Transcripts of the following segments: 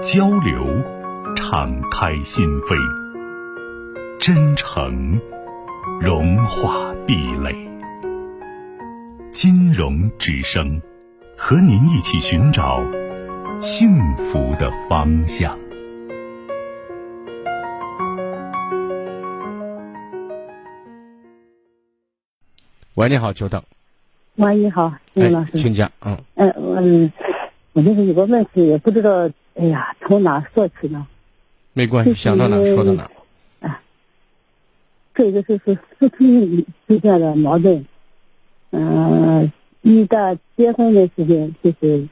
交流敞开心扉，真诚融化壁垒。金融之声，和您一起寻找幸福的方向。喂，你好，久等。喂，你好，金老师。请讲。我就是有个问题，也不知道，从哪说起呢？没关系，想到哪说到哪。这个就是夫妻之间的矛盾。一旦结婚的事情，就是，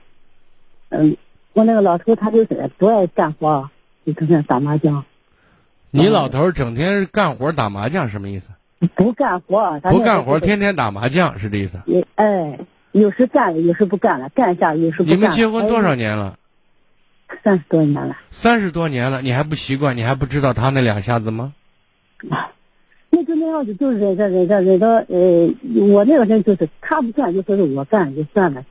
我那个老头他就是不爱干活，就整天打麻将。你老头整天干活打麻将什么意思？不干活，天天打麻将是这意思？有时干了，有时不干了，干下有时不干了。你们结婚多少年了？30多年了。30多年了，你还不习惯？你还不知道他那两下子吗？那就那样子，就忍着。我那个人就是他不干，就说是我干就算了。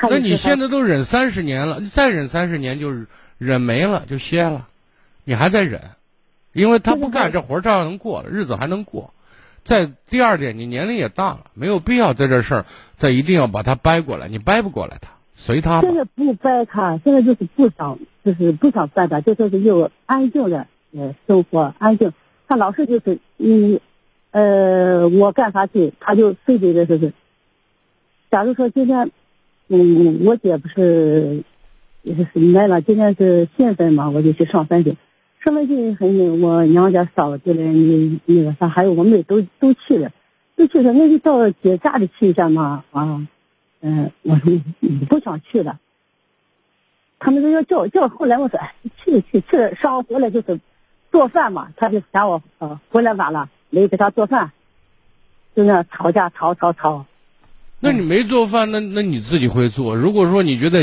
那你现在都忍30年了，再忍30年就忍没了，就歇了。你还在忍，因为他不干，这活照样能过了，日子还能过。在第二点，你年龄也大了，没有必要在这事儿再一定要把他掰过来，你掰不过来他，随他吧。现在不掰他，现在就是不想掰他，就是又安静的生活，安静。他老是就是我干啥去，他就非得就是。假如说今天，我姐不是也是来了，今天是7月份嘛，我就去上山去。上了去很，我娘家嫂子那个啥，还有我妹都去了，那就到姐家里去一下嘛啊，我说不想去了，他们都要叫，后来我说去了，上午回来就是做饭嘛，他就嫌我回来晚了没给他做饭，就那吵架吵。那你没做饭，那你自己会做。如果说你觉得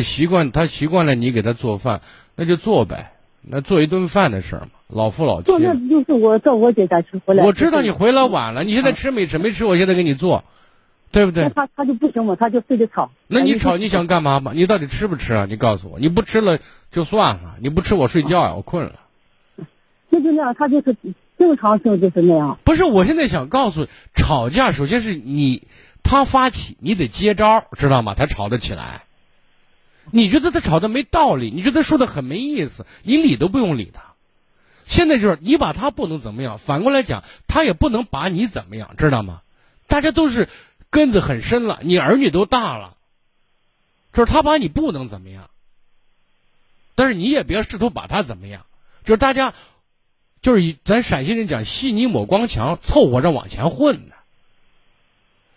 他习惯了你给他做饭，那就做呗。那做一顿饭的事儿嘛，老夫老妻。做那就是我到我姐家去回来。我知道你回来晚了，你现在吃没吃？没吃，我现在给你做，对不对？他就不行嘛，他就非得吵。那你吵你想干嘛嘛？你到底吃不吃啊？你告诉我，你不吃了就算了，你不吃我睡觉呀，我困了。那就那样，他就是正常性就是那样。不是，我现在想告诉你，吵架首先是他发起，你得接招，知道吗？才吵得起来。你觉得他吵得没道理，你觉得说的很没意思，你理都不用理他。现在就是你把他不能怎么样，反过来讲他也不能把你怎么样，知道吗？大家都是根子很深了，你儿女都大了，就是他把你不能怎么样，但是你也别试图把他怎么样。就是大家就是以咱陕西人讲稀泥抹光墙，凑合着往前混的。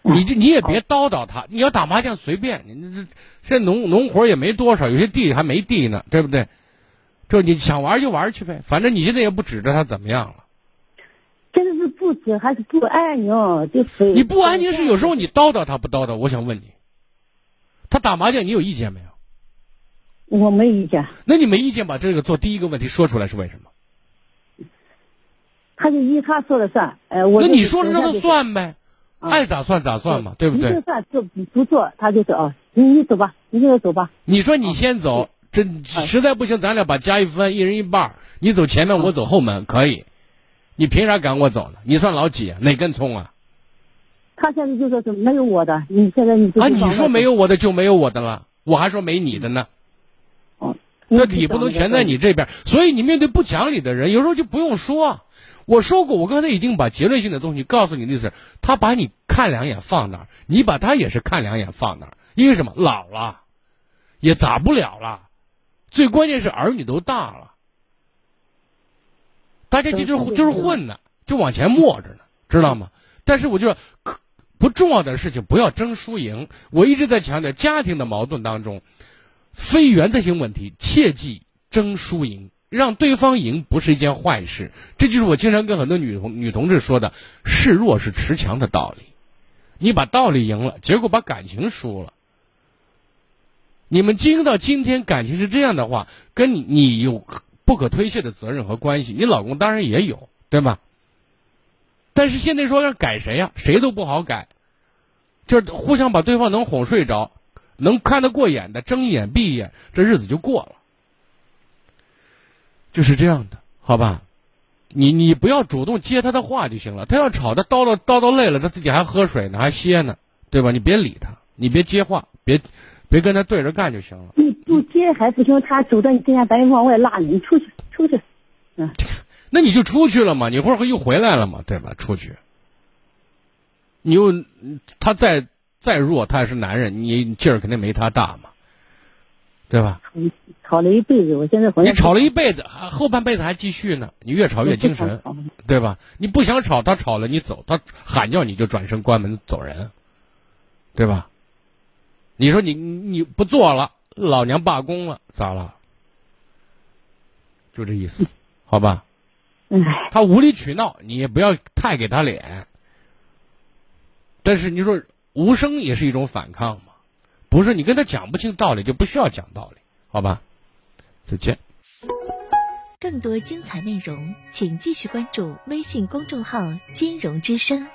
你也别叨叨他，你要打麻将随便你，这农活也没多少，有些地还没地呢，对不对？就你想玩就玩去呗，反正你现在也不指着他怎么样了。真的是不指还是不安宁？就是你不安宁是有时候你叨叨他不叨叨。我想问你，他打麻将你有意见没有？我没意见。那你没意见把这个做第一个问题说出来是为什么？他就依他说了算，我那你说了让他算呗。爱咋算咋算嘛，对不对？就算就不做，他就是你走吧，你就走吧。你说你先走，这实在不行，咱俩把家一分，一人一半，你走前面，我走后门，可以。你凭啥赶我走呢？你算老几？哪根葱啊？他现在就说是没有我的，你现在你就你说没有我的就没有我的了，我还说没你的呢。那理不能全在你这边，所以你面对不讲理的人，有时候就不用说。我说过，我刚才已经把结论性的东西告诉你的意思，他把你看两眼放那儿，你把他也是看两眼放那儿，因为什么？老了，也咋不了了，最关键是儿女都大了，大家就是混呢，就往前磨着呢，知道吗？但是我就说，不重要的事情不要争输赢。我一直在强调，家庭的矛盾当中，非原则性问题切忌争输赢，让对方赢不是一件坏事。这就是我经常跟很多女同志说的示弱是持强的道理。你把道理赢了，结果把感情输了。你们经营到今天感情是这样的话，跟你有不可推卸的责任和关系，你老公当然也有，对吧？但是现在说要改谁呀？谁都不好改，就是互相把对方能哄睡着，能看得过眼的睁一眼闭一眼，这日子就过了，就是这样的，好吧？你不要主动接他的话就行了，他要吵他叨叨累了，他自己还喝水呢还歇呢，对吧？你别理他，你别接话，别跟他对着干就行了。你不接还不行，他主动跟人家白人往外拉你，你出去，嗯，那你就出去了嘛，你会儿又回来了嘛，对吧？出去，你又他再弱，他也是男人，你劲儿肯定没他大嘛，对吧？吵了一辈子，我现在回来。你吵了一辈子，后半辈子还继续呢，你越吵越精神，对吧？你不想吵，他吵了你走，他喊叫你就转身关门走人，对吧？你说你不做了，老娘罢工了，咋了？就这意思，好吧？他无理取闹，你也不要太给他脸。但是你说无声也是一种反抗嘛？不是，你跟他讲不清道理就不需要讲道理，好吧？再见。更多精彩内容，请继续关注微信公众号“金融之声”。